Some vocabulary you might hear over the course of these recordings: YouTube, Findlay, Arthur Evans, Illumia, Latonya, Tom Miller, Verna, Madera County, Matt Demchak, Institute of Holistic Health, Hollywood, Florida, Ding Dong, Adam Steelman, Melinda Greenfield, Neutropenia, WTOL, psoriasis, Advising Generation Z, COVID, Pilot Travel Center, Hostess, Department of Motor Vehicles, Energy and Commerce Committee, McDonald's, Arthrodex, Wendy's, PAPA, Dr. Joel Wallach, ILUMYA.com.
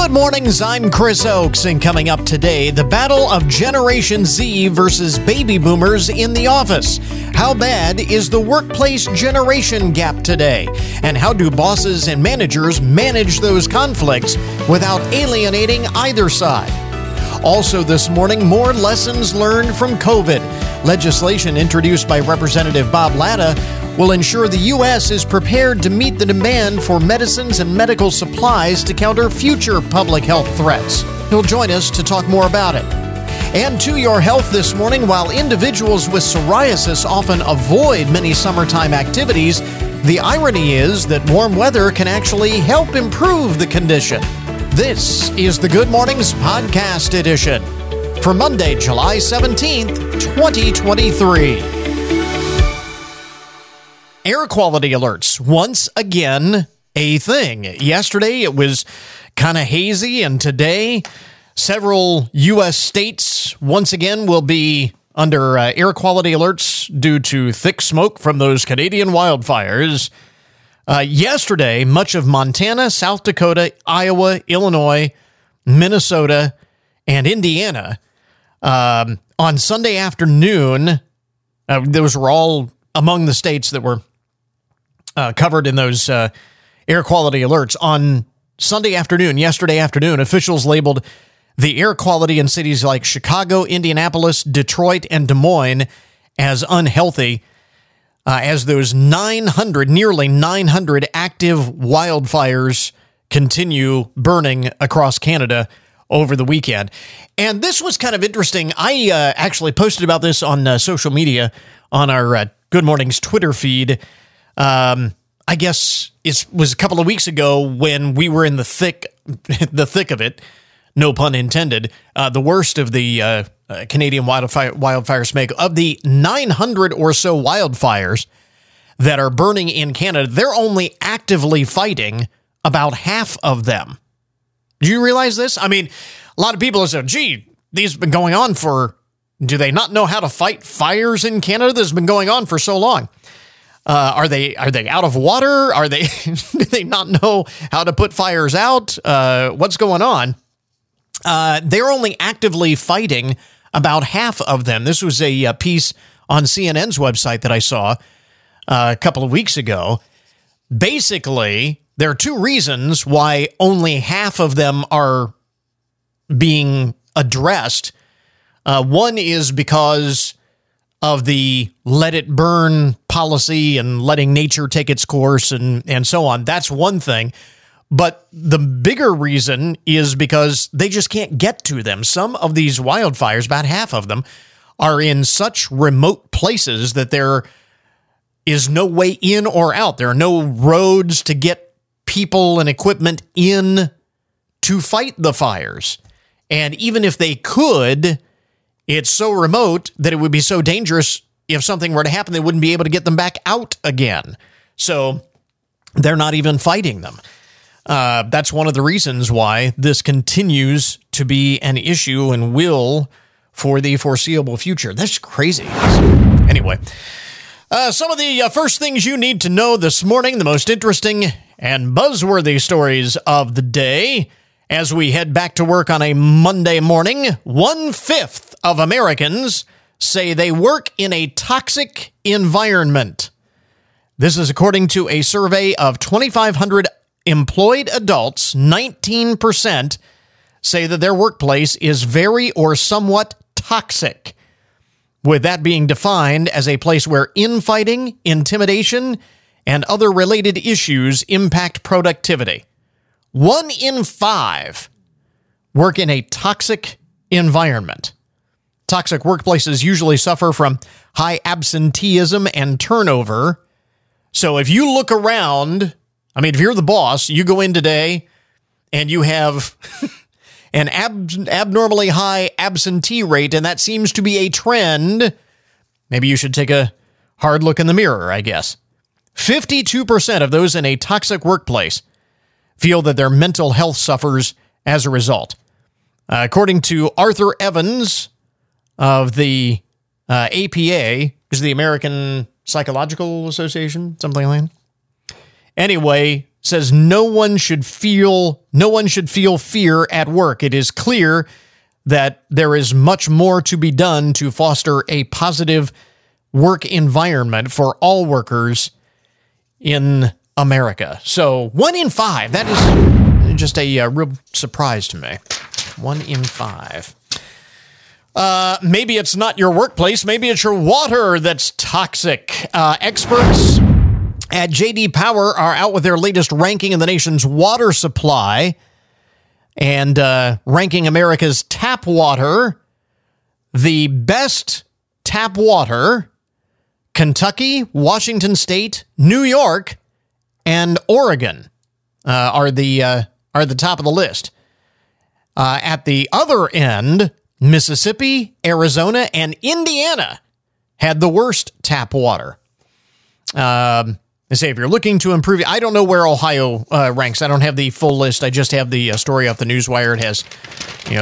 Good mornings, I'm Chris Oakes, and coming up today, the battle of Generation Z versus Baby Boomers in the office. How bad is the workplace generation gap today? And how do bosses and managers manage those conflicts without alienating either side? Also this morning, more lessons learned from COVID. Legislation introduced by Representative Bob Latta will ensure the U.S. is prepared to meet the demand for medicines and medical supplies to counter future public health threats. He'll join us to talk more about it. And to your health this morning, while individuals with psoriasis often avoid many summertime activities, the irony is that warm weather can actually help improve the condition. This is the Good Mornings Podcast Edition for Monday, July 17th, 2023. Air quality alerts, once again, a thing. Yesterday, it was kind of hazy, and today, several U.S. states, once again, will be under air quality alerts due to thick smoke from those Canadian wildfires. Yesterday, much of Montana, South Dakota, Iowa, Illinois, Minnesota, and Indiana. On Sunday afternoon, those were all among the states that were covered in those air quality alerts. On Sunday afternoon, yesterday afternoon, officials labeled the air quality in cities like Chicago, Indianapolis, Detroit, and Des Moines as unhealthy, as those nearly 900 active wildfires continue burning across Canada over the weekend. And this was kind of interesting. I actually posted about this on social media on our Good Morning's Twitter feed. I guess it was a couple of weeks ago when we were in the thick of it, no pun intended, the worst of the Canadian wildfire smoke. Of the 900 or so wildfires that are burning in Canada, they're only actively fighting about half of them. Do you realize this? I mean, a lot of people have said, gee, these have been going on for— do they not know how to fight fires in Canada? This has been going on for so long. Are they out of water? Are they do they not know how to put fires out? What's going on? They're only actively fighting about half of them. This was a piece on CNN's website that I saw a couple of weeks ago. Basically, there are two reasons why only half of them are being addressed. One is because of the let it burn policy and letting nature take its course and so on. That's one thing. But the bigger reason is because they just can't get to them. Some of these wildfires, about half of them, are in such remote places that there is no way in or out. There are no roads to get people and equipment in to fight the fires. And even if they could, it's so remote that it would be so dangerous if something were to happen, they wouldn't be able to get them back out again. So they're not even fighting them. That's one of the reasons why this continues to be an issue and will for the foreseeable future. That's crazy. Anyway, some of the first things you need to know this morning, the most interesting and buzzworthy stories of the day. As we head back to work on a Monday morning, 1/5 of Americans say they work in a toxic environment. This is according to a survey of 2,500 employed adults. 19% say that their workplace is very or somewhat toxic, with that being defined as a place where infighting, intimidation, and other related issues impact productivity. 1 in 5 work in a toxic environment. Toxic workplaces usually suffer from high absenteeism and turnover. So if you look around, I mean, if you're the boss, you go in today and you have an abnormally high absentee rate, and that seems to be a trend, maybe you should take a hard look in the mirror, I guess. 52% of those in a toxic workplace feel that their mental health suffers as a result. According to Arthur Evans of the APA, is the American Psychological Association, something like that. Anyway, says no one should feel fear at work. It is clear that there is much more to be done to foster a positive work environment for all workers in America. So 1 in 5, that is just a real surprise to me. 1 in 5. Maybe it's not your workplace. Maybe it's your water that's toxic. Experts at J.D. Power are out with their latest ranking of the nation's water supply and ranking America's tap water. The best tap water: Kentucky, Washington State, New York, and Oregon are the top of the list. At the other end, Mississippi, Arizona, and Indiana had the worst tap water. They say if you're looking to improve, I don't know where Ohio ranks. I don't have the full list. I just have the story off the Newswire. It has,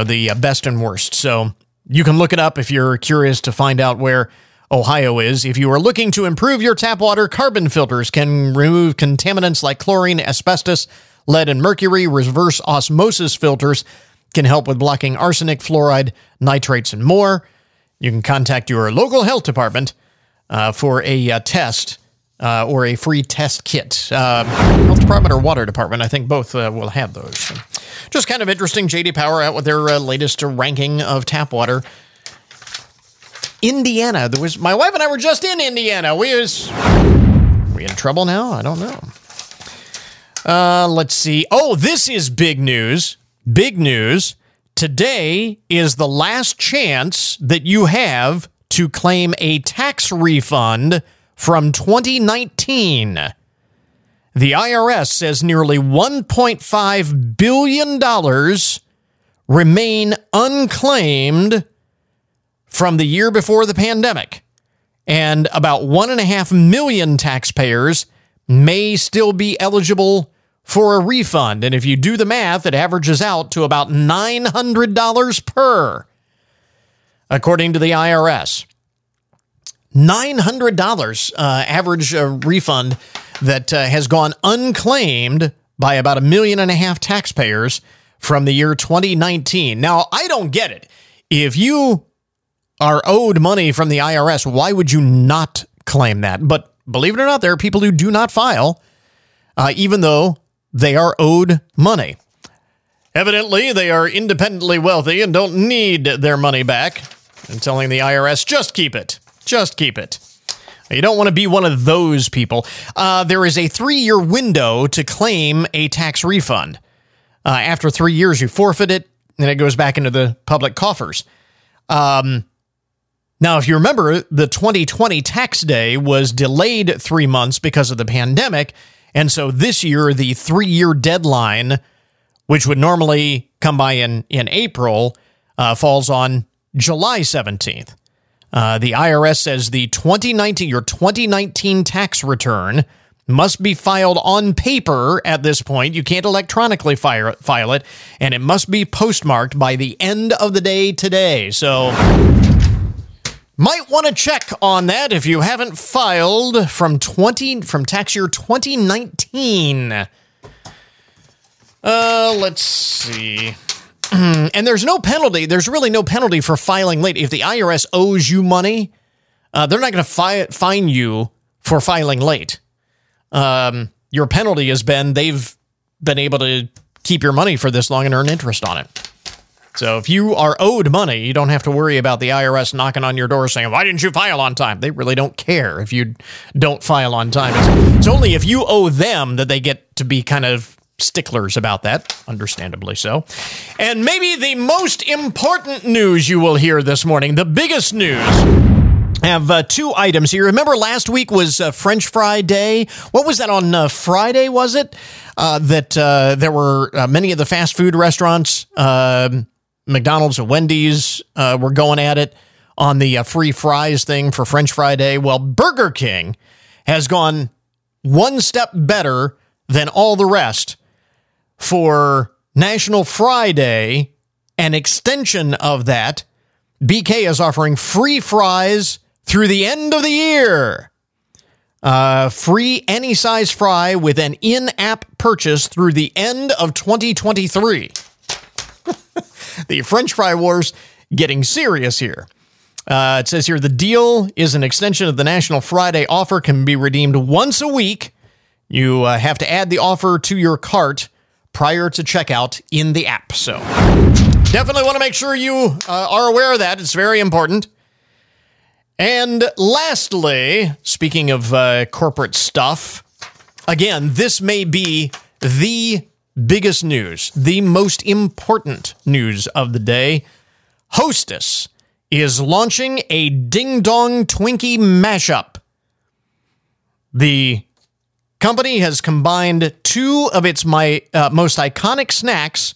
the best and worst. So you can look it up if you're curious to find out where Ohio is. If you are looking to improve your tap water, carbon filters can remove contaminants like chlorine, asbestos, lead, and mercury. Reverse osmosis filters can help with blocking arsenic, fluoride, nitrates, and more. You can contact your local health department for a test or a free test kit. Health department or water department, I think both will have those. So just kind of interesting. J.D. Power out with their latest ranking of tap water. Indiana. My wife and I were just in Indiana. We in trouble now? I don't know. Let's see. Oh, this is big news. Big news. Today is the last chance that you have to claim a tax refund from 2019. The IRS says nearly $1.5 billion remain unclaimed from the year before the pandemic, and about 1.5 million taxpayers may still be eligible for a refund. And if you do the math, it averages out to about $900 per, according to the IRS. $900 average refund that has gone unclaimed by about 1.5 million taxpayers from the year 2019. Now, I don't get it. If you are owed money from the IRS, why would you not claim that? But believe it or not, there are people who do not file, even though they are owed money. Evidently, they are independently wealthy and don't need their money back. I'm telling the IRS, just keep it. Just keep it. You don't want to be one of those people. There is a 3-year window to claim a tax refund. After 3 years, you forfeit it, and it goes back into the public coffers. Now, if you remember, the 2020 tax day was delayed 3 months because of the pandemic. And so this year, the 3-year deadline, which would normally come by in April, falls on July 17th. The IRS says your 2019 tax return must be filed on paper at this point. You can't electronically file it, and it must be postmarked by the end of the day today. So might want to check on that if you haven't filed from tax year 2019. Let's see. And there's no penalty. There's really no penalty for filing late. If the IRS owes you money, they're not going to fine you for filing late. Your penalty has been they've been able to keep your money for this long and earn interest on it. So if you are owed money, you don't have to worry about the IRS knocking on your door saying, why didn't you file on time? They really don't care if you don't file on time. It's only if you owe them that they get to be kind of sticklers about that, understandably so. And maybe the most important news you will hear this morning, the biggest news, have 2 items here. Remember last week was French Fry Day? What was that on Friday, was it? There were many of the fast food restaurants, McDonald's and Wendy's were going at it on the free fries thing for French Fry Day. Well, Burger King has gone one step better than all the rest for National Fry Day, an extension of that. BK is offering free fries through the end of the year. Free any size fry with an in-app purchase through the end of 2023. The French fry wars getting serious here. It says here, the deal is an extension of the National Friday offer, can be redeemed once a week. You have to add the offer to your cart prior to checkout in the app. So definitely want to make sure you are aware of that. It's very important. And lastly, speaking of corporate stuff, again, this may be the biggest news, the most important news of the day. Hostess is launching a Ding Dong Twinkie mashup. The company has combined two of its most iconic snacks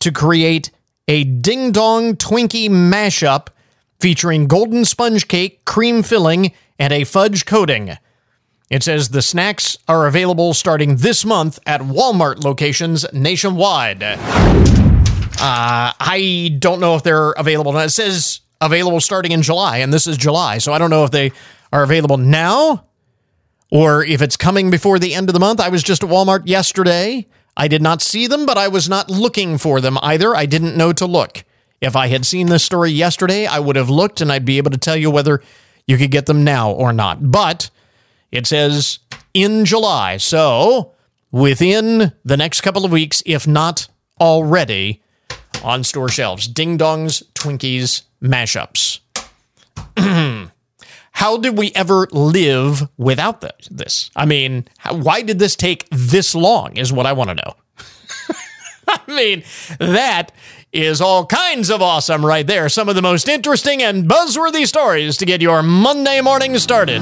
to create a Ding Dong Twinkie mashup featuring golden sponge cake, cream filling, and a fudge coating. It says the snacks are available starting this month at Walmart locations nationwide. I don't know if they're available. It says available starting in July, and this is July, so I don't know if they are available now or if it's coming before the end of the month. I was just at Walmart yesterday. I did not see them, but I was not looking for them either. I didn't know to look. If I had seen this story yesterday, I would have looked, and I'd be able to tell you whether you could get them now or not. But it says in July, so within the next couple of weeks, if not already, on store shelves. Ding Dong's Twinkies mashups. How did we ever live without this? I mean, why did this take this long is what I want to know. I mean, that is all kinds of awesome right there. Some of the most interesting and buzzworthy stories to get your Monday morning started.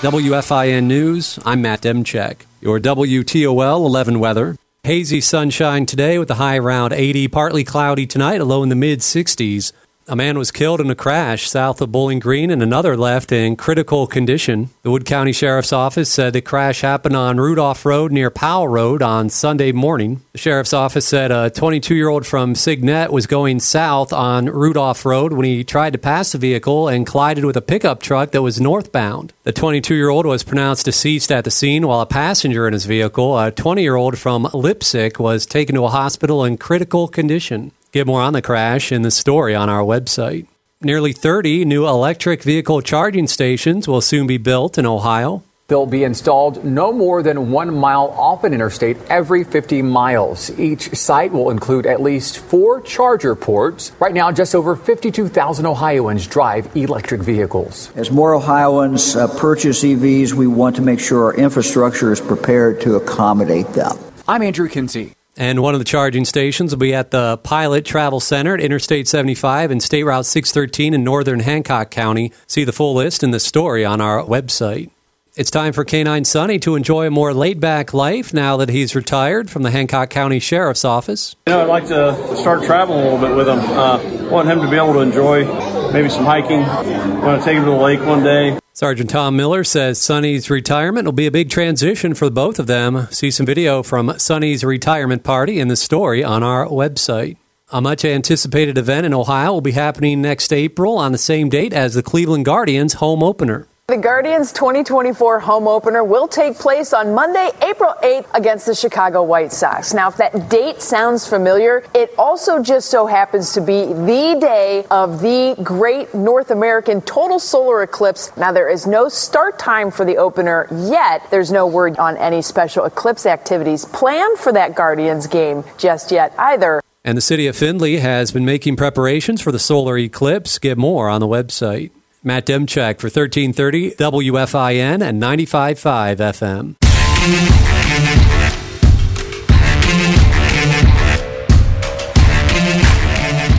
WFIN News, I'm Matt Demchak. Your WTOL 11 weather. Hazy sunshine today with a high around 80, partly cloudy tonight, a low in the mid-60s. A man was killed in a crash south of Bowling Green and another left in critical condition. The Wood County Sheriff's Office said the crash happened on Rudolph Road near Powell Road on Sunday morning. The Sheriff's Office said a 22-year-old from Signet was going south on Rudolph Road when he tried to pass the vehicle and collided with a pickup truck that was northbound. The 22-year-old was pronounced deceased at the scene, while a passenger in his vehicle, a 20-year-old from Lipsick, was taken to a hospital in critical condition. Get more on the crash in the story on our website. Nearly 30 new electric vehicle charging stations will soon be built in Ohio. They'll be installed no more than 1 mile off an interstate every 50 miles. Each site will include at least 4 charger ports. Right now, just over 52,000 Ohioans drive electric vehicles. As more Ohioans purchase EVs, we want to make sure our infrastructure is prepared to accommodate them. I'm Andrew Kinsey. And one of the charging stations will be at the Pilot Travel Center at Interstate 75 and State Route 613 in northern Hancock County. See the full list in the story on our website. It's time for K-9 Sonny to enjoy a more laid-back life now that he's retired from the Hancock County Sheriff's Office. You know, I'd like to start traveling a little bit with him. Want him to be able to enjoy maybe some hiking. Want to take him to the lake one day. Sergeant Tom Miller says Sonny's retirement will be a big transition for both of them. See some video from Sonny's retirement party in the story on our website. A much-anticipated event in Ohio will be happening next April on the same date as the Cleveland Guardians' home opener. The Guardians' 2024 home opener will take place on Monday, April 8th against the Chicago White Sox. Now, if that date sounds familiar, it also just so happens to be the day of the great North American total solar eclipse. Now, there is no start time for the opener yet. There's no word on any special eclipse activities planned for that Guardians game just yet either. And the city of Findlay has been making preparations for the solar eclipse. Get more on the website. Matt Demchak for 1330 WFIN and 95.5 FM.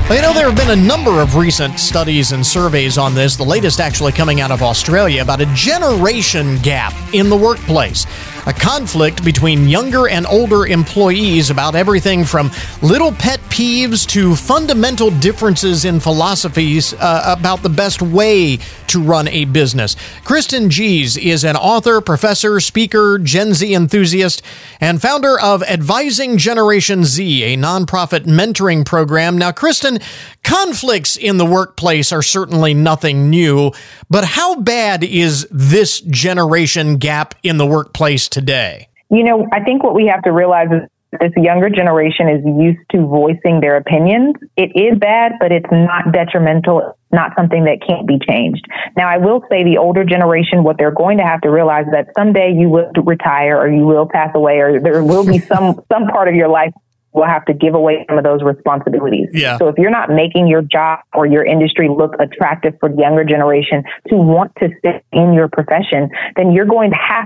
Well, you know, there have been a number of recent studies and surveys on this, the latest actually coming out of Australia, about a generation gap in the workplace. a conflict between younger and older employees about everything from little pet peeves to fundamental differences in philosophies about the best way to run a business. Kristen Gees is an author, professor, speaker, Gen Z enthusiast, and founder of Advising Generation Z, a nonprofit mentoring program. Now, Kristen, conflicts in the workplace are certainly nothing new, but how bad is this generation gap in the workplace today? You know, I think what we have to realize is this younger generation is used to voicing their opinions. It is bad, but it's not detrimental, not something that can't be changed. Now, I will say the older generation, what they're going to have to realize is that someday you will retire or you will pass away or there will be some part of your life will have to give away some of those responsibilities. Yeah. So if you're not making your job or your industry look attractive for the younger generation to want to sit in your profession, then you're going to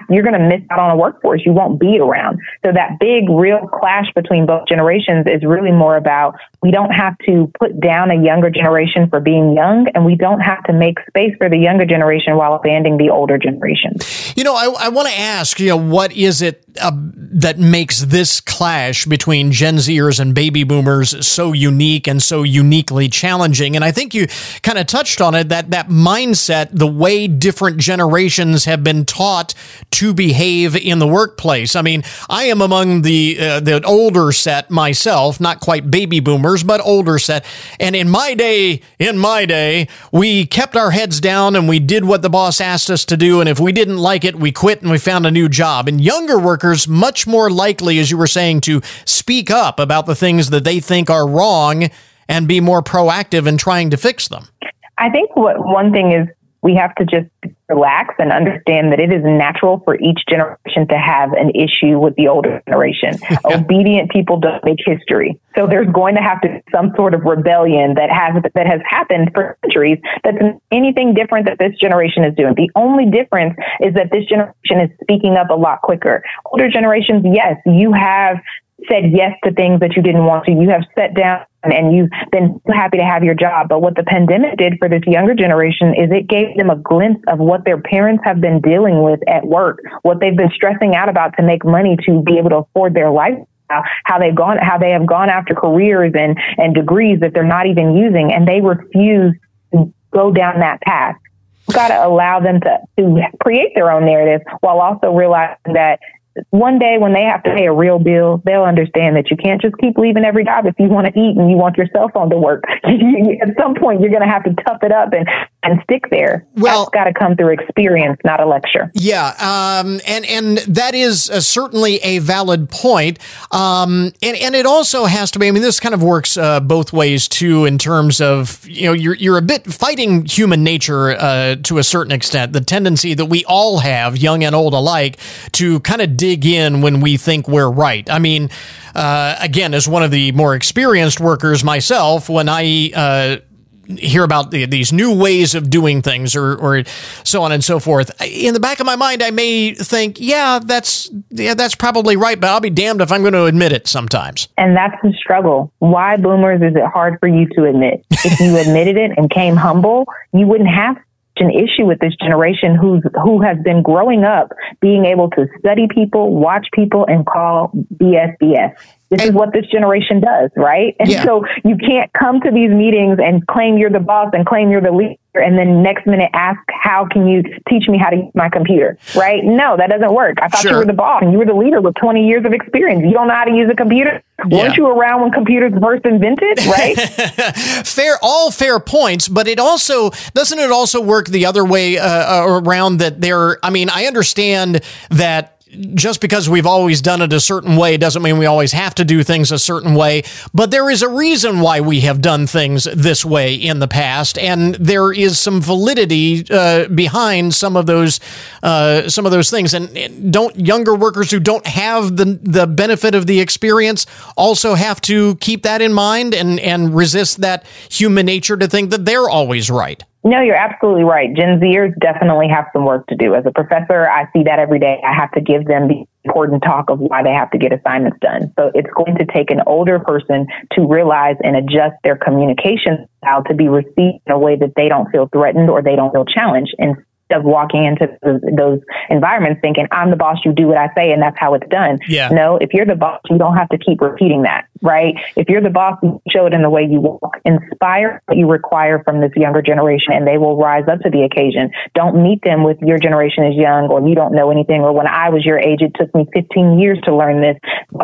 miss out on a workforce you won't be around. So that big real clash between both generations is really more about we don't have to put down a younger generation for being young, and we don't have to make space for the younger generation while abandoning the older generation. You know, I want to ask, you know, what is it that makes this clash between Gen Zers and Baby Boomers so unique and so uniquely challenging? And I think you kind of touched on it, that mindset, the way different generations have been taught to behave in the workplace. I mean, I am among the older set myself, not quite Baby Boomers, but older set. And in my day, we kept our heads down and we did what the boss asked us to do. And if we didn't like it, we quit and we found a new job. And younger workers much more likely, as you were saying, to speak up about the things that they think are wrong and be more proactive in trying to fix them. I think one thing is we have to just relax and understand that it is natural for each generation to have an issue with the older generation. Yeah. Obedient people don't make history. So there's going to have to be some sort of rebellion that has happened for centuries that's anything different that this generation is doing. The only difference is that this generation is speaking up a lot quicker. Older generations, yes, you have said yes to things that you didn't want to. You have sat down and you've been happy to have your job. But what the pandemic did for this younger generation is it gave them a glimpse of what their parents have been dealing with at work, what they've been stressing out about to make money to be able to afford their lifestyle, how they have gone after careers and degrees that they're not even using. And they refuse to go down that path. You've got to allow them to create their own narrative while also realizing that one day when they have to pay a real bill, they'll understand that you can't just keep leaving every job if you want to eat and you want your cell phone to work. At some point, you're going to have to tough it up and stick there. Well, that's got to come through experience, not a lecture. Yeah, and that is certainly a valid point. And it also has to be, I mean, this kind of works both ways, too, in terms of, you know, you're a bit fighting human nature to a certain extent, the tendency that we all have, young and old alike, to kind of dig in when we think we're right. I mean, again, as one of the more experienced workers myself, when I hear about these new ways of doing things or so on and so forth, in the back of my mind, I may think, that's probably right, but I'll be damned if I'm going to admit it sometimes. And that's the struggle. Why, Boomers, is it hard for you to admit? If you admitted it and came humble, you wouldn't have an issue with this generation who has been growing up being able to study people, watch people, and call BS BS. This is what this generation does, right? And so you can't come to these meetings and claim you're the boss and claim you're the leader and then next minute ask, how can you teach me how to use my computer, right? No, that doesn't work. I thought you were the boss and you were the leader with 20 years of experience. You don't know how to use a computer? Weren't you around when computers first invented, right? All fair points, but it also, doesn't it also work the other way around that there, I mean, I understand that just because we've always done it a certain way doesn't mean we always have to do things a certain way. But there is a reason why we have done things this way in the past. And there is some validity behind some of those things. And don't younger workers who don't have the benefit of the experience also have to keep that in mind and resist that human nature to think that they're always right? No, you're absolutely right. Gen Zers definitely have some work to do. As a professor, I see that every day. I have to give them the important talk of why they have to get assignments done. So it's going to take an older person to realize and adjust their communication style to be received in a way that they don't feel threatened or they don't feel challenged. And of walking into those environments thinking, I'm the boss, you do what I say, and that's how it's done. Yeah. No, if you're the boss, you don't have to keep repeating that, right? If you're the boss, you show it in the way you walk. Inspire what you require from this younger generation, and they will rise up to the occasion. Don't meet them with your generation is young, or you don't know anything, or when I was your age, it took me 15 years to learn this.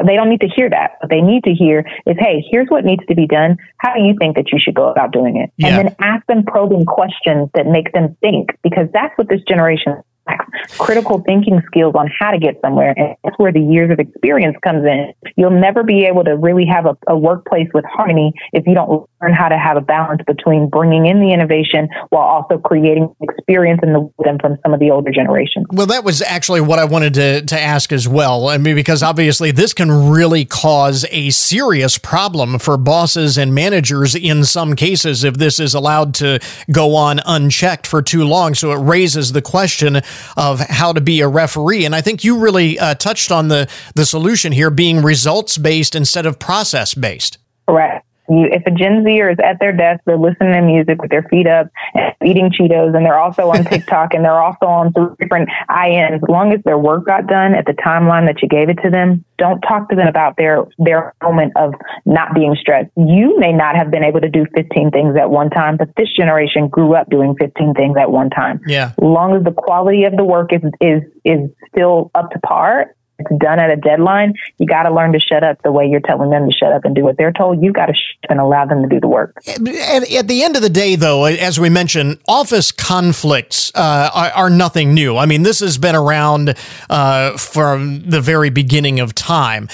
They don't need to hear that. What they need to hear is, hey, here's what needs to be done. How do you think that you should go about doing it? Yeah. And then ask them probing questions that make them think, because that's what this generation lacks. Critical thinking skills on how to get somewhere. And that's where the years of experience comes in. You'll never be able to really have a workplace with harmony if you don't learn how to have a balance between bringing in the innovation while also creating experience and the wisdom from some of the older generations. Well, that was actually what I wanted to ask as well. I mean, because obviously this can really cause a serious problem for bosses and managers in some cases if this is allowed to go on unchecked for too long. So it raises the question of how to be a referee. And I think you really touched on the solution here being results-based instead of process-based. Correct. If a Gen Zer is at their desk, they're listening to music with their feet up, eating Cheetos, and they're also on TikTok, and they're also on 3 different INs. As long as their work got done at the timeline that you gave it to them, don't talk to them about their moment of not being stressed. You may not have been able to do 15 things at one time, but this generation grew up doing 15 things at one time. Yeah. As long as the quality of the work is still up to par, it's done at a deadline, you got to learn to shut up the way you're telling them to shut up and do what they're told. You got to shut up and allow them to do the work. At the end of the day, though, as we mentioned, office conflicts are nothing new. I mean, this has been around from the very beginning of time.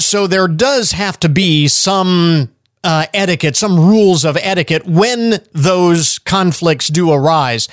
So there does have to be some etiquette, some rules of etiquette when those conflicts do arise.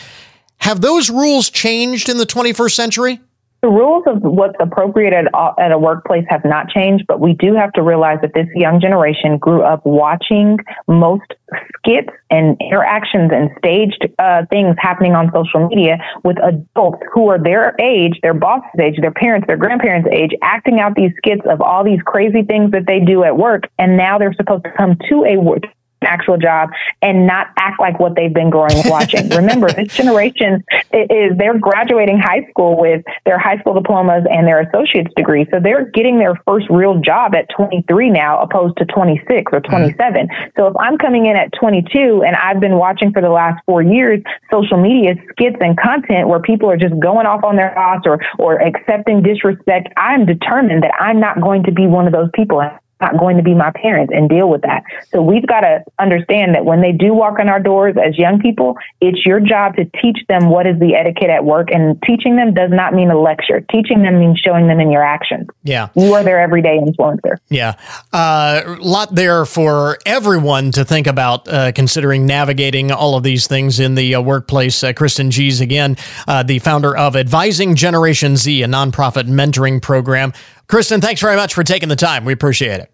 Have those rules changed in the 21st century? The rules of what's appropriate at a workplace have not changed, but we do have to realize that this young generation grew up watching most skits and interactions and staged things happening on social media with adults who are their age, their boss's age, their parents, their grandparents' age, acting out these skits of all these crazy things that they do at work. And now they're supposed to come to a work. Actual job and not act like what they've been growing up watching. Remember, this generation they're graduating high school with their high school diplomas and their associate's degree. So they're getting their first real job at 23 now, opposed to 26 or 27. So if I'm coming in at 22 and I've been watching for the last 4 years, social media skits and content where people are just going off on their boss or accepting disrespect, I'm determined that I'm not going to be one of those people. Not going to be my parents and deal with that. So we've got to understand that when they do walk in our doors as young people, it's your job to teach them what is the etiquette at work. And teaching them does not mean a lecture. Teaching them means showing them in your actions. Yeah. You are their everyday influencer. Yeah. Lot there for everyone to think about considering navigating all of these things in the workplace. Kristen Gees, again, the founder of Advising Generation Z, a nonprofit mentoring program. Kristen, thanks very much for taking the time. We appreciate it.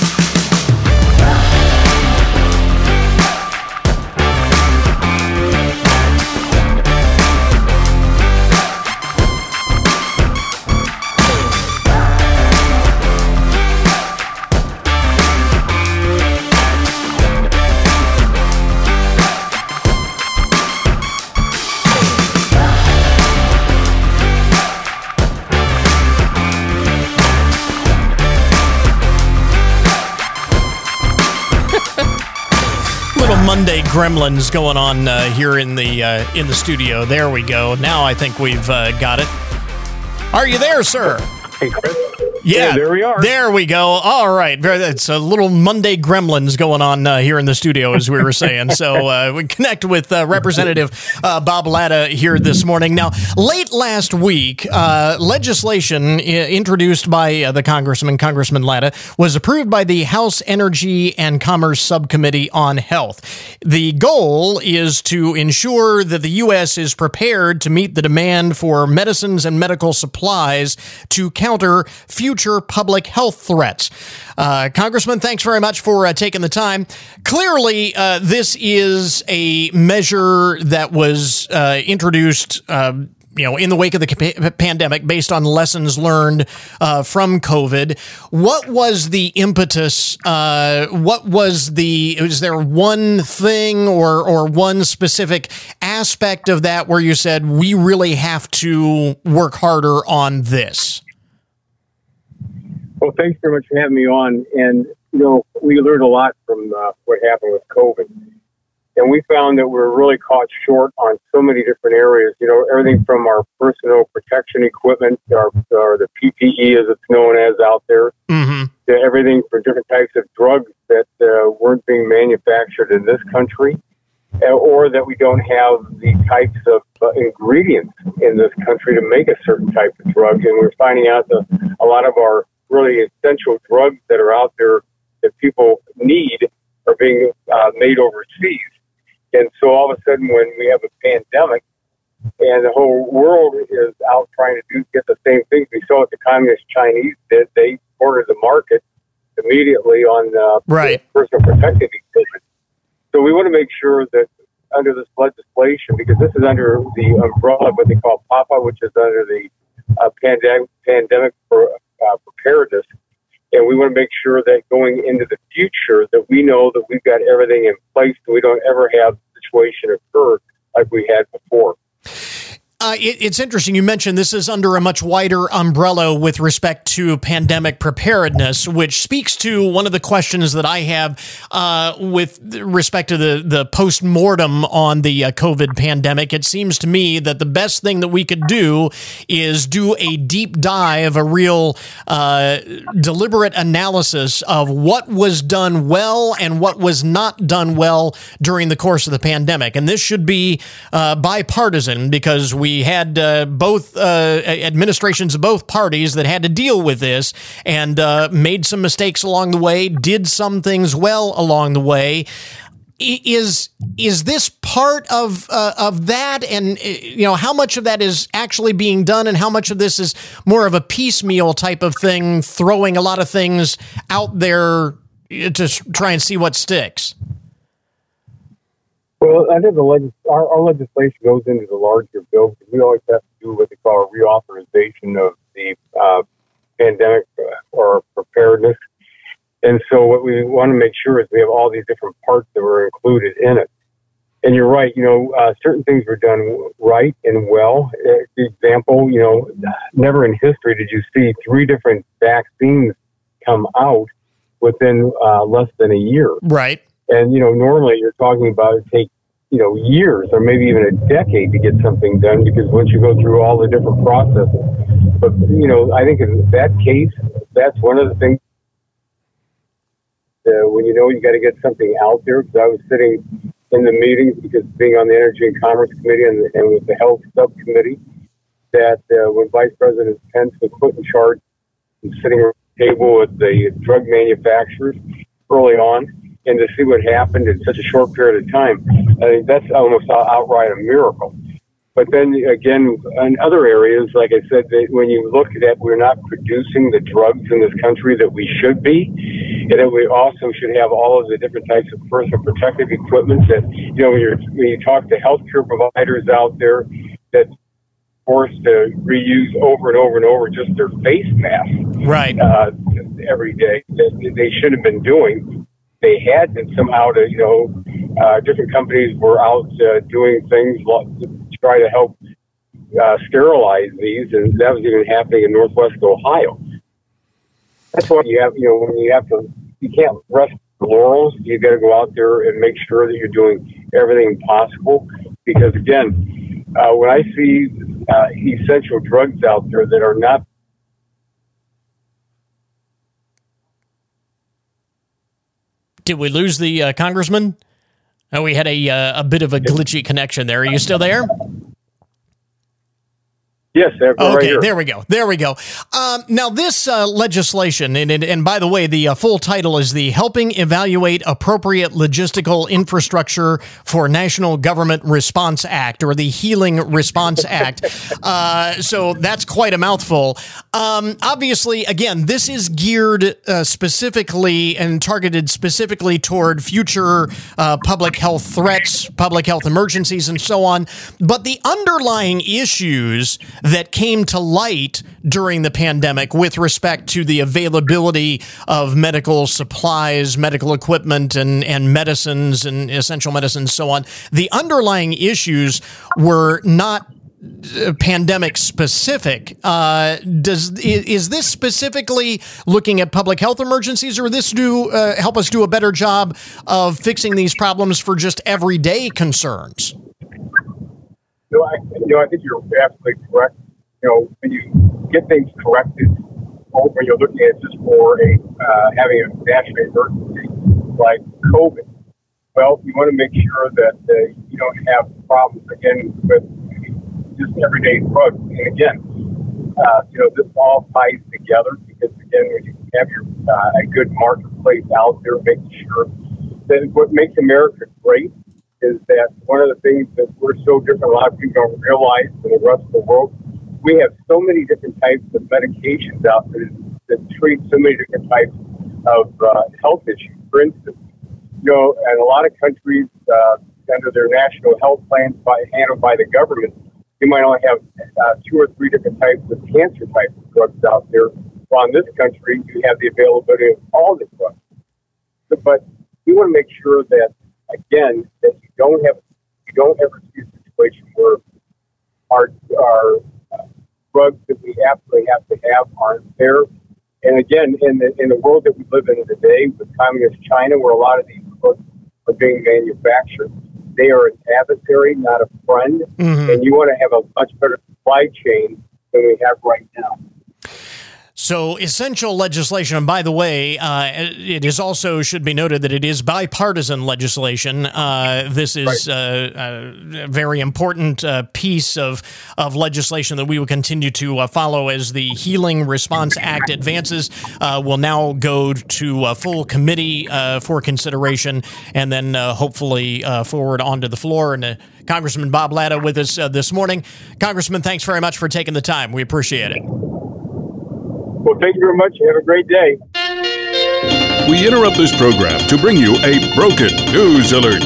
Monday gremlins going on here in the studio. There we go. Now I think we've got it. Are you there, sir? Hey, Chris. Yeah, there we are. There we go. All right. It's a little Monday gremlins going on here in the studio, as we were saying. So we connect with Representative Bob Latta here this morning. Now, late last week, legislation introduced by the Congressman Latta, was approved by the House Energy and Commerce Subcommittee on Health. The goal is to ensure that the U.S. is prepared to meet the demand for medicines and medical supplies to counter future public health threats. Congressman, thanks very much for taking the time. Clearly, this is a measure that was introduced you know, in the wake of the pandemic, based on lessons learned from COVID. What was the impetus? Was there one thing or one specific aspect of that where you said, we really have to work harder on this? Well, thanks very much for having me on. And, you know, we learned a lot from what happened with COVID. And we found that we're really caught short on so many different areas. You know, everything from our personal protection equipment, or the PPE as it's known as out there, mm-hmm. to everything from different types of drugs that weren't being manufactured in this country, or that we don't have the types of ingredients in this country to make a certain type of drug. And we're finding out that a lot of our really essential drugs that are out there that people need are being made overseas. And so all of a sudden, when we have a pandemic and the whole world is out trying to get the same things, we saw what the communist Chinese did. They cornered the market immediately on personal protective equipment. So we want to make sure that under this legislation, because this is under the umbrella of what they call PAPA, which is under the pandemic preparedness. And we want to make sure that going into the future that we know that we've got everything in place, so we don't ever have the situation occur like we had before. It's interesting. You mentioned this is under a much wider umbrella with respect to pandemic preparedness, which speaks to one of the questions that I have with respect to the post-mortem on the COVID pandemic. It seems to me that the best thing that we could do is do a deep dive, a real deliberate analysis of what was done well and what was not done well during the course of the pandemic. And this should be bipartisan, because we had both administrations of both parties that had to deal with this and made some mistakes along the way, did some things well along the way. Is this part of that? And, you know, how much of that is actually being done and how much of this is more of a piecemeal type of thing, throwing a lot of things out there to try and see what sticks? Well, I think our legislation goes into the larger bill, because we always have to do what they call a reauthorization of the pandemic or preparedness. And so what we want to make sure is we have all these different parts that were included in it. And you're right, you know, certain things were done right and well. For example, you know, never in history did you see three different vaccines come out within less than a year. Right. And, you know, normally you're talking about it takes, you know, years or maybe even a decade to get something done, because once you go through all the different processes. But, you know, I think in that case, that's one of the things that when you know you got to get something out there. Because I was sitting in the meetings, because being on the Energy and Commerce Committee and with the Health Subcommittee, that when Vice President Pence was put in charge and sitting at the table with the drug manufacturers early on, and to see what happened in such a short period of time, I think that's almost outright a miracle. But then again, in other areas, like I said, when you look at, we're not producing the drugs in this country that we should be, and that we also should have all of the different types of personal protective equipment that, you know, when you talk to healthcare providers out there that forced to reuse over and over and over just their face masks every day, that they should have been doing. They had been somehow to, you know, different companies were out doing things to try to help sterilize these, and that was even happening in Northwest Ohio. That's why you have, you know, when you have to, you can't rest on laurels. You got to go out there and make sure that you're doing everything possible, because again, when I see essential drugs out there that are not. Did we lose the congressman? Oh, we had a bit of a glitchy connection there. Are you still there? Yes, they're okay, right here. There we go. There we go. Now, this legislation, and by the way, the full title is the Helping Evaluate Appropriate Logistical Infrastructure for National Government Response Act, or the Healing Response Act. So that's quite a mouthful. Obviously, again, this is geared specifically and targeted specifically toward future public health threats, public health emergencies, and so on. But the underlying issues that came to light during the pandemic with respect to the availability of medical supplies, medical equipment, and medicines and essential medicines, so on. The underlying issues were not pandemic specific. Is this specifically looking at public health emergencies, or this help us do a better job of fixing these problems for just everyday concerns? I think you're absolutely correct. When you get things corrected, when you're looking at just for having a national emergency like COVID, well, you want to make sure that you don't have problems again with just everyday drugs. And again, this all ties together because again, when you have your a good marketplace out there, making sure that what makes America great is that one of the things that we're so different, a lot of people don't realize in the rest of the world, we have so many different types of medications out there that treat so many different types of health issues. For instance, in a lot of countries, under their national health plans handled by the government, you might only have 2 or 3 different types of cancer types of drugs out there. While in this country, you have the availability of all the drugs. But we want to make sure that, again, that you don't ever see a situation where our drugs that we absolutely have to have aren't there. And again, in the world that we live in today, with communist China, where a lot of these drugs are being manufactured, they are an adversary, not a friend. Mm-hmm. And you want to have a much better supply chain than we have right now. So essential legislation, and by the way, it is also should be noted that it is bipartisan legislation. This is a very important piece of legislation that we will continue to follow as the Healing Response Act advances. Will now go to a full committee for consideration, and then hopefully forward onto the floor. And Congressman Bob Latta with us this morning. Congressman, thanks very much for taking the time. We appreciate it. Well, thank you very much. Have a great day. We interrupt this program to bring you a broken news alert.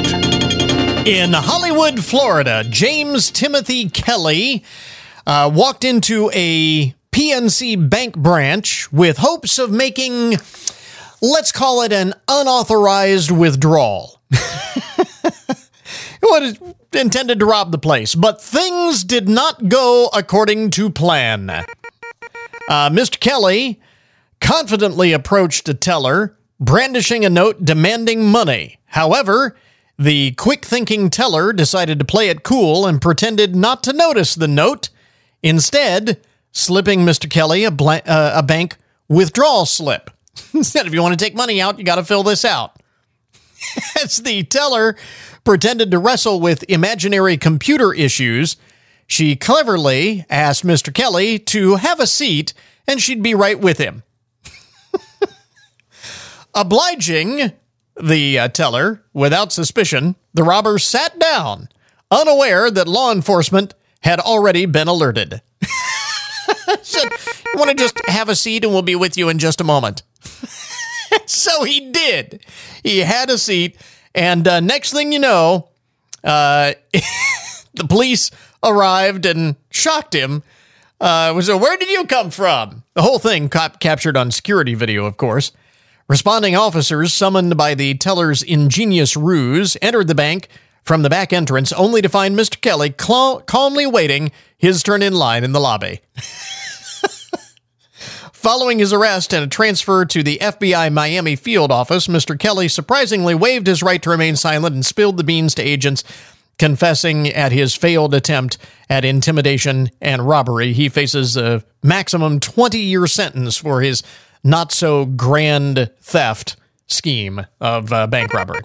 In Hollywood, Florida, James Timothy Kelly walked into a PNC bank branch with hopes of making, let's call it, an unauthorized withdrawal. What is intended to rob the place, but things did not go according to plan. Mr. Kelly confidently approached a teller, brandishing a note demanding money. However, the quick-thinking teller decided to play it cool and pretended not to notice the note, instead slipping Mr. Kelly a bank withdrawal slip. Instead, if you want to take money out, you got to fill this out. As the teller pretended to wrestle with imaginary computer issues, she cleverly asked Mr. Kelly to have a seat, and she'd be right with him. Obliging the teller, without suspicion, the robber sat down, unaware that law enforcement had already been alerted. Said, "You want to just have a seat, and we'll be with you in just a moment." So he did. He had a seat, and next thing you know, the police arrived and shocked him. So where did you come from? The whole thing captured on security video, of course. Responding officers, summoned by the teller's ingenious ruse, entered the bank from the back entrance, only to find Mr. Kelly calmly waiting his turn in line in the lobby. Following his arrest and a transfer to the FBI Miami field office, Mr. Kelly surprisingly waived his right to remain silent and spilled the beans to agents, confessing at his failed attempt at intimidation and robbery. He faces a maximum 20-year sentence for his not-so-grand theft scheme of bank robbery.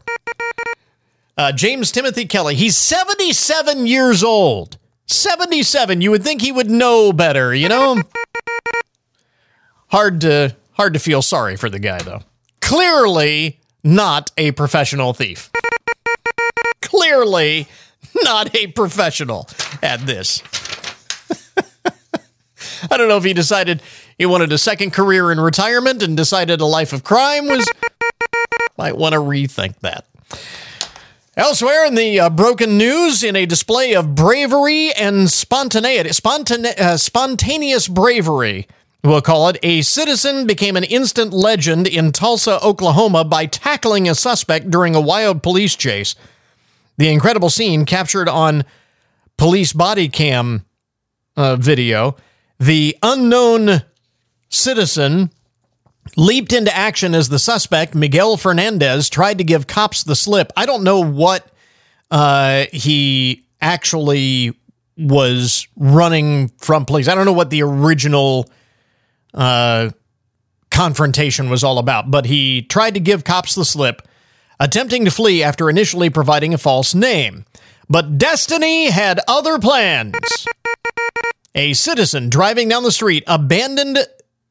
James Timothy Kelly, he's 77 years old. 77, you would think he would know better, you know? Hard to feel sorry for the guy, though. Clearly not a professional thief. Clearly not a professional at this. I don't know if he decided he wanted a second career in retirement and decided a life of crime was... Might want to rethink that. Elsewhere in the broken news, in a display of bravery and spontaneity, spontaneous bravery, we'll call it, a citizen became an instant legend in Tulsa, Oklahoma by tackling a suspect during a wild police chase. The incredible scene captured on police body cam video, the unknown citizen leaped into action as the suspect, Miguel Fernandez, tried to give cops the slip. I don't know what he actually was running from police. I don't know what the original confrontation was all about, but he tried to give cops the slip, attempting to flee after initially providing a false name. But destiny had other plans. A citizen driving down the street abandoned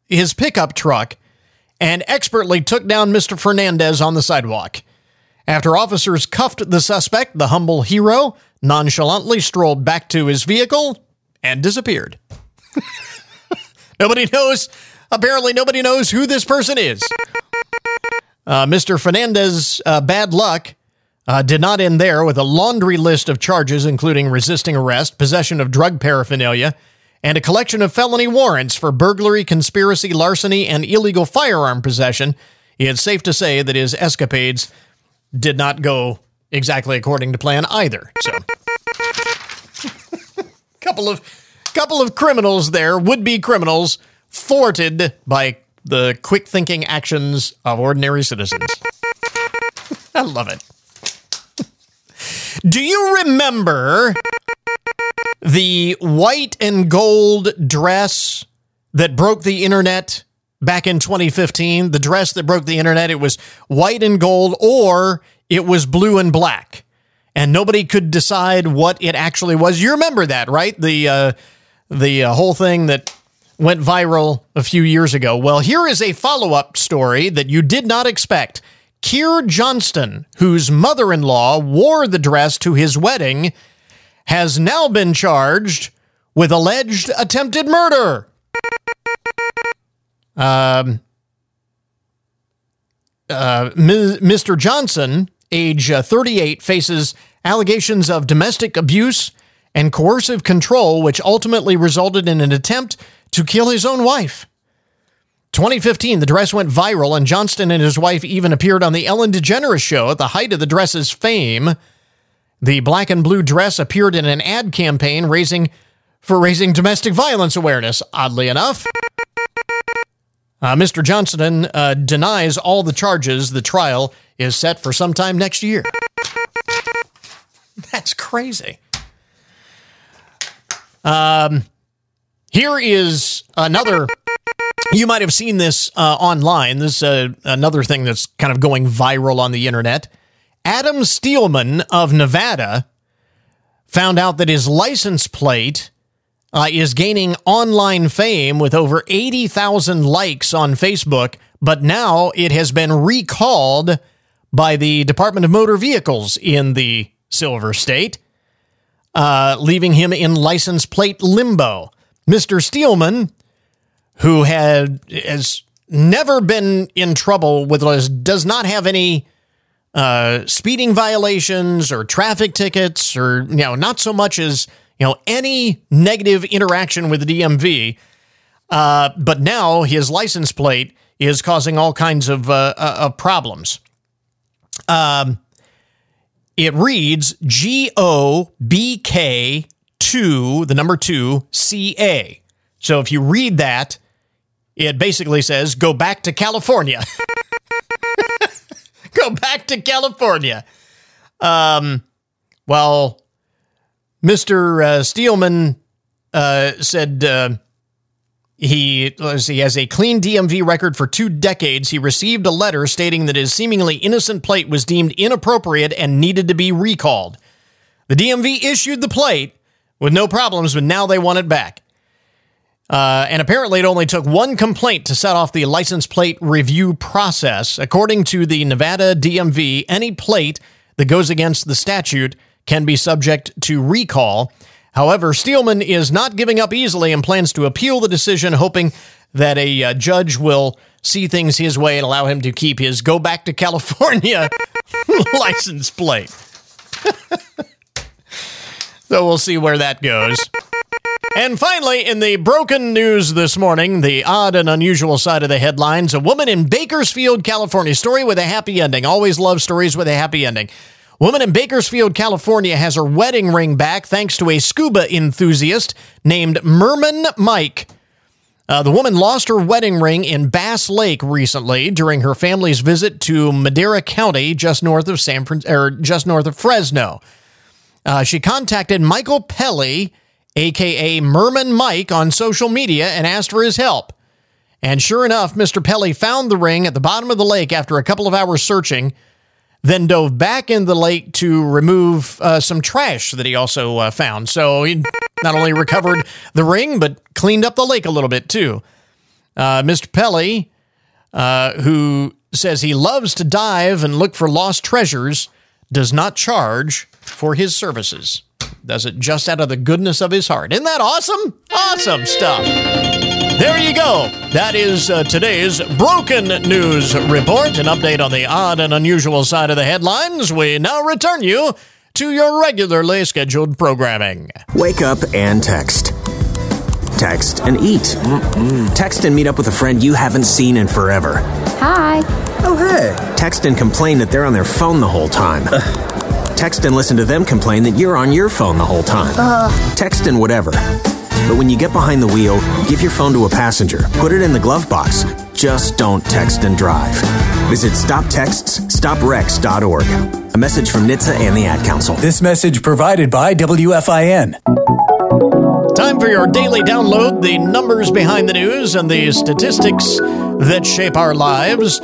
his pickup truck and expertly took down Mr. Fernandez on the sidewalk. After officers cuffed the suspect, the humble hero nonchalantly strolled back to his vehicle and disappeared. Nobody knows. Apparently, nobody knows who this person is. Mr. Fernandez's bad luck did not end there, with a laundry list of charges, including resisting arrest, possession of drug paraphernalia, and a collection of felony warrants for burglary, conspiracy, larceny, and illegal firearm possession. It's safe to say that his escapades did not go exactly according to plan either. So, couple of criminals there, would-be criminals, thwarted by the quick-thinking actions of ordinary citizens. I love it. Do you remember the white and gold dress that broke the internet back in 2015, the dress that broke the internet? It was white and gold, or it was blue and black, and nobody could decide what it actually was. You remember that, right? The whole thing that went viral a few years ago. Well, here is a follow-up story that you did not expect. Keir Johnston, whose mother-in-law wore the dress to his wedding, has now been charged with alleged attempted murder. Mr. Johnson, age 38, faces allegations of domestic abuse and coercive control, which ultimately resulted in an attempt to kill his own wife. 2015, the dress went viral, and Johnston and his wife even appeared on the Ellen DeGeneres show at the height of the dress's fame. The black and blue dress appeared in an ad campaign raising domestic violence awareness, oddly enough. Mr. Johnston denies all the charges. The trial is set for sometime next year. That's crazy. Here is another... You might have seen this online. This is another thing that's kind of going viral on the internet. Adam Steelman of Nevada found out that his license plate is gaining online fame with over 80,000 likes on Facebook, but now it has been recalled by the Department of Motor Vehicles in the Silver State, leaving him in license plate limbo. Mr. Steelman, who has never been in trouble with this, does not have any speeding violations or traffic tickets, or, you know, not so much as, you know, any negative interaction with the DMV. But now his license plate is causing all kinds of problems. It reads GOBK2, the number 2, CA. So if you read that, it basically says, go back to California. Go back to California. Well, Mr. Steelman said he has a clean DMV record for 2 decades. He received a letter stating that his seemingly innocent plate was deemed inappropriate and needed to be recalled. The DMV issued the plate, with no problems, but now they want it back. And apparently it only took one complaint to set off the license plate review process. According to the Nevada DMV, any plate that goes against the statute can be subject to recall. However, Steelman is not giving up easily and plans to appeal the decision, hoping that a judge will see things his way and allow him to keep his go back to California license plate. So we'll see where that goes. And finally, in the broken news this morning, the odd and unusual side of the headlines, a woman in Bakersfield, California, story with a happy ending. Always love stories with a happy ending. Woman in Bakersfield, California has her wedding ring back thanks to a scuba enthusiast named Merman Mike. The woman lost her wedding ring in Bass Lake recently during her family's visit to Madera County, just north of Fresno. She contacted Michael Pelly, a.k.a. Merman Mike, on social media and asked for his help. And sure enough, Mr. Pelly found the ring at the bottom of the lake after a couple of hours searching, then dove back in the lake to remove some trash that he also found. So he not only recovered the ring, but cleaned up the lake a little bit, too. Mr. Pelly, who says he loves to dive and look for lost treasures, does not charge for his services. Does it just out of the goodness of his heart. Isn't that awesome? Awesome stuff. There you go. That is today's Broken News Report, an update on the odd and unusual side of the headlines. We now return you to your regularly scheduled programming. Wake up and text. Text and eat. Mm-mm. Text and meet up with a friend you haven't seen in forever. Hi. Oh, hey. Text and complain that they're on their phone the whole time. Text and listen to them complain that you're on your phone the whole time. Text and whatever. But when you get behind the wheel, give your phone to a passenger. Put it in the glove box. Just don't text and drive. Visit StopTextsStopRex.org. A message from NHTSA and the Ad Council. This message provided by WFIN. Time for your daily download, the numbers behind the news and the statistics that shape our lives.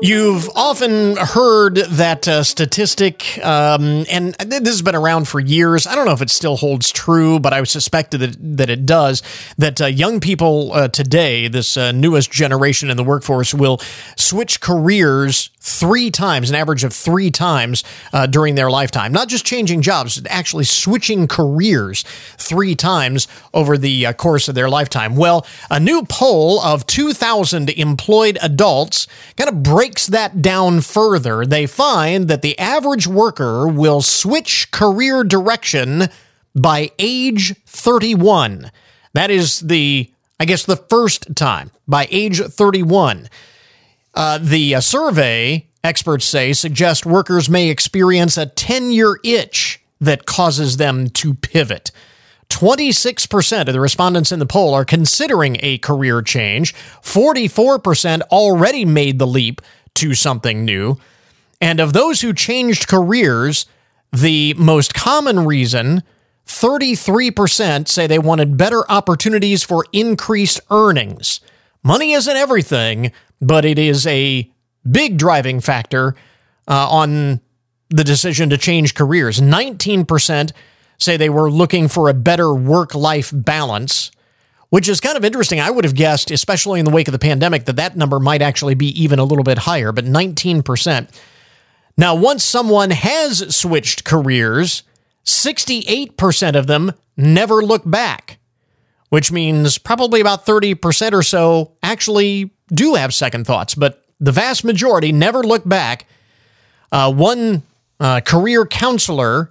You've often heard that statistic, and this has been around for years. I don't know if it still holds true, but I suspect that it does, that young people today, this newest generation in the workforce, will switch careers an average of three times during their lifetime. Not just changing jobs, but actually switching careers three times over the course of their lifetime. Well, a new poll of 2,000 employed adults kind of breaks that down further. They find that the average worker will switch career direction by age 31. That is the first time, by age 31. The survey, experts say, suggests workers may experience a 10-year itch that causes them to pivot. 26% of the respondents in the poll are considering a career change. 44% already made the leap to something new. And of those who changed careers, the most common reason, 33% say they wanted better opportunities for increased earnings. Money isn't everything, but it is a big driving factor on the decision to change careers. 19% say they were looking for a better work-life balance, which is kind of interesting. I would have guessed, especially in the wake of the pandemic, that number might actually be even a little bit higher, but 19%. Now, once someone has switched careers, 68% of them never look back, which means probably about 30% or so actually do have second thoughts, but the vast majority never look back. One career counselor,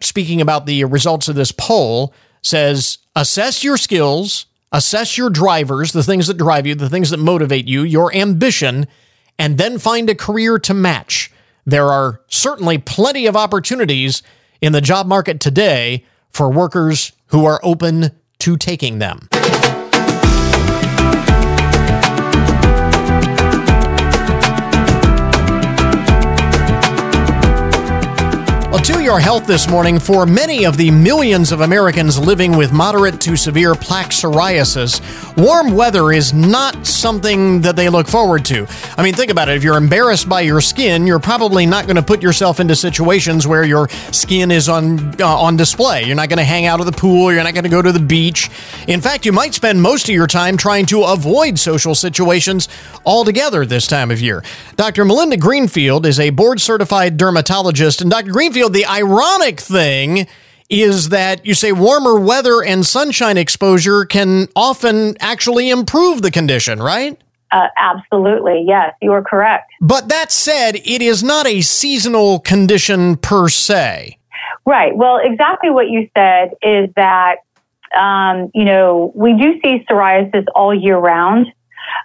speaking about the results of this poll, says, assess your skills, assess your drivers, the things that drive you, the things that motivate you, your ambition, and then find a career to match. There are certainly plenty of opportunities in the job market today for workers who are open to taking them. your health this morning. For many of the millions of Americans living with moderate to severe plaque psoriasis, warm weather is not something that they look forward to. I mean, think about it. If you're embarrassed by your skin, you're probably not going to put yourself into situations where your skin is on display. You're not going to hang out at the pool. You're not going to go to the beach. In fact, you might spend most of your time trying to avoid social situations altogether this time of year. Dr. Melinda Greenfield is a board-certified dermatologist. And Dr. Greenfield, the ironic thing is that you say warmer weather and sunshine exposure can often actually improve the condition, right? Absolutely. Yes, you are correct. But that said, it is not a seasonal condition per se. Right. Well, exactly what you said is that, we do see psoriasis all year round.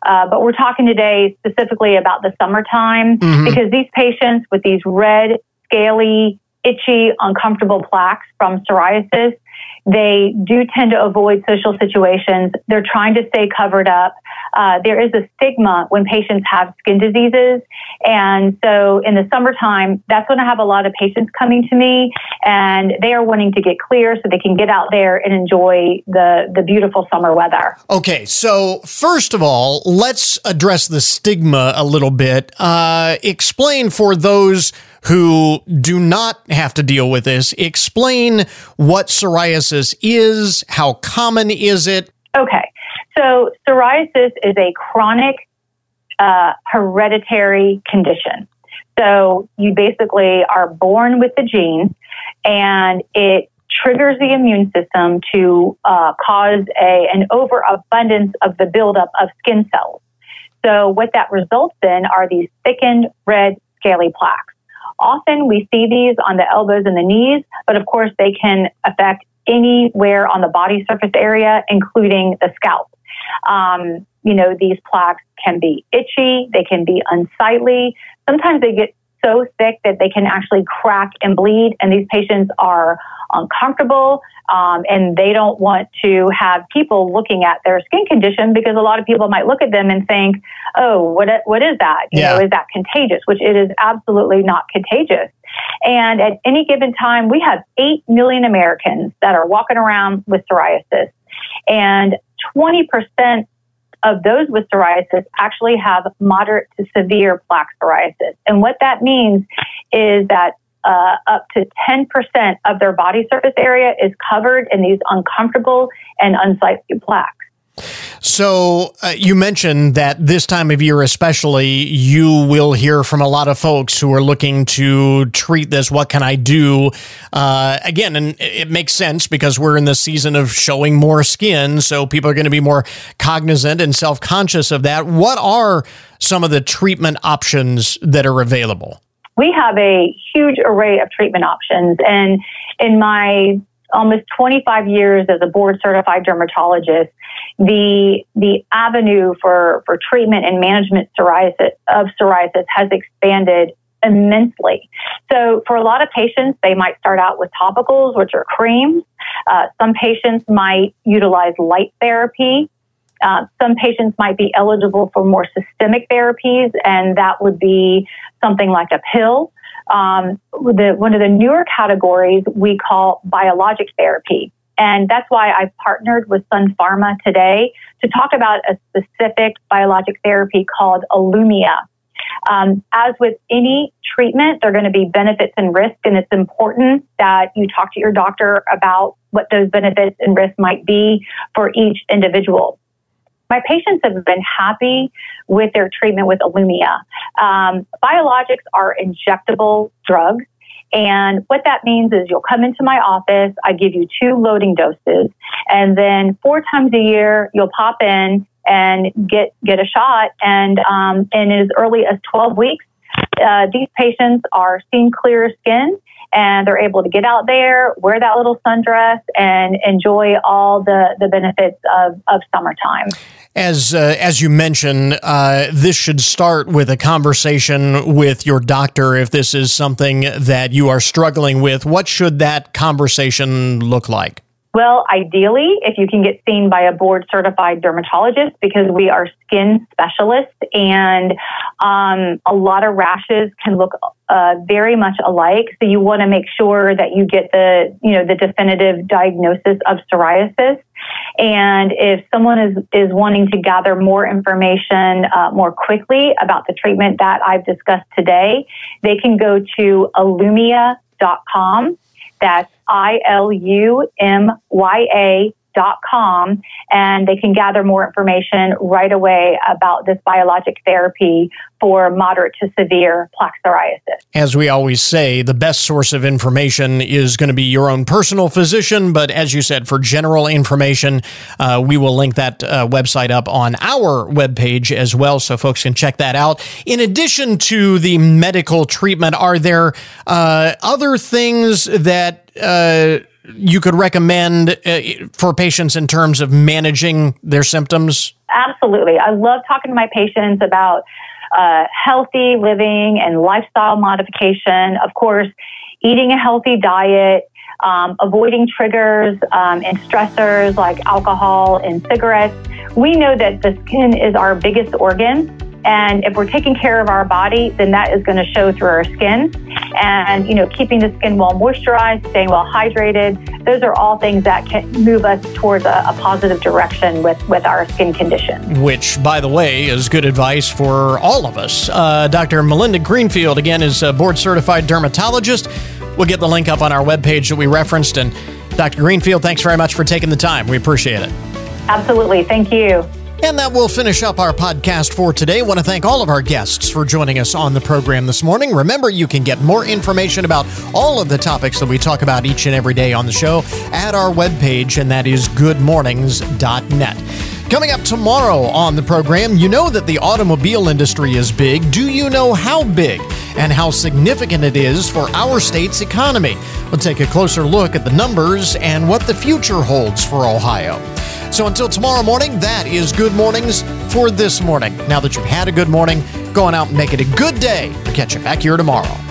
But we're talking today specifically about the summertime because these patients with these red, scaly, itchy, uncomfortable plaques from psoriasis, they do tend to avoid social situations. They're trying to stay covered up. There is a stigma when patients have skin diseases. And so in the summertime, that's when I have a lot of patients coming to me and they are wanting to get clear so they can get out there and enjoy the beautiful summer weather. Okay. So first of all, let's address the stigma a little bit. Explain for those who do not have to deal with this, explain what psoriasis is, how common is it? Okay. So psoriasis is a chronic hereditary condition. So you basically are born with the gene and it triggers the immune system to cause an overabundance of the buildup of skin cells. So what that results in are these thickened red scaly plaques. Often we see these on the elbows and the knees, but of course they can affect anywhere on the body surface area, including the scalp. These plaques can be itchy, they can be unsightly. Sometimes they get so thick that they can actually crack and bleed, and these patients are uncomfortable, and they don't want to have people looking at their skin condition because a lot of people might look at them and think, oh, what is that? Is that contagious? Which it is absolutely not contagious. And at any given time, we have 8 million Americans that are walking around with psoriasis, and 20% of those with psoriasis actually have moderate to severe plaque psoriasis. And what that means is that up to 10% of their body surface area is covered in these uncomfortable and unsightly plaques. So you mentioned that this time of year especially, you will hear from a lot of folks who are looking to treat this. What can I do? Again, and it makes sense because we're in the season of showing more skin, so people are going to be more cognizant and self-conscious of that. What are some of the treatment options that are available? We have a huge array of treatment options, and in my almost 25 years as a board-certified dermatologist, the avenue for treatment and management of psoriasis has expanded immensely. So for a lot of patients, they might start out with topicals, which are creams. Some patients might utilize light therapy. Some patients might be eligible for more systemic therapies, and that would be something like a pill. One of the newer categories we call biologic therapy. And that's why I partnered with Sun Pharma today to talk about a specific biologic therapy called Illumia. As with any treatment, there are going to be benefits and risks, and it's important that you talk to your doctor about what those benefits and risks might be for each individual. My patients have been happy with their treatment with Illumia. Biologics are injectable drugs. And what that means is you'll come into my office, I give you 2 loading doses, and then 4 times a year, you'll pop in and get a shot. And as early as 12 weeks, these patients are seeing clearer skin, and they're able to get out there, wear that little sundress, and enjoy all the benefits of summertime. As you mentioned, this should start with a conversation with your doctor if this is something that you are struggling with. What should that conversation look like? Well, ideally, if you can get seen by a board-certified dermatologist, because we are skin specialists, and a lot of rashes can look very much alike. So you want to make sure that you get the definitive diagnosis of psoriasis. And if someone is wanting to gather more information more quickly about the treatment that I've discussed today, they can go to Illumia.com. That's ILUMYA.com, and they can gather more information right away about this biologic therapy for moderate to severe plaque psoriasis. As we always say, the best source of information is going to be your own personal physician, but as you said, for general information, we will link that website up on our webpage as well, so folks can check that out. In addition to the medical treatment, are there other things that you could recommend for patients in terms of managing their symptoms? Absolutely. I love talking to my patients about healthy living and lifestyle modification. Of course, eating a healthy diet, avoiding triggers and stressors like alcohol and cigarettes. We know that the skin is our biggest organ. And if we're taking care of our body, then that is going to show through our skin. And, keeping the skin well moisturized, staying well hydrated, those are all things that can move us towards a positive direction with our skin condition. Which, by the way, is good advice for all of us. Dr. Melinda Greenfield, again, is a board-certified dermatologist. We'll get the link up on our webpage that we referenced. And Dr. Greenfield, thanks very much for taking the time. We appreciate it. Absolutely. Thank you. And that will finish up our podcast for today. I want to thank all of our guests for joining us on the program this morning. Remember, you can get more information about all of the topics that we talk about each and every day on the show at our webpage, and that is goodmornings.net. Coming up tomorrow on the program, you know that the automobile industry is big. Do you know how big and how significant it is for our state's economy? We'll take a closer look at the numbers and what the future holds for Ohio. So until tomorrow morning, that is Good Mornings for this morning. Now that you've had a good morning, go on out and make it a good day. We'll catch you back here tomorrow.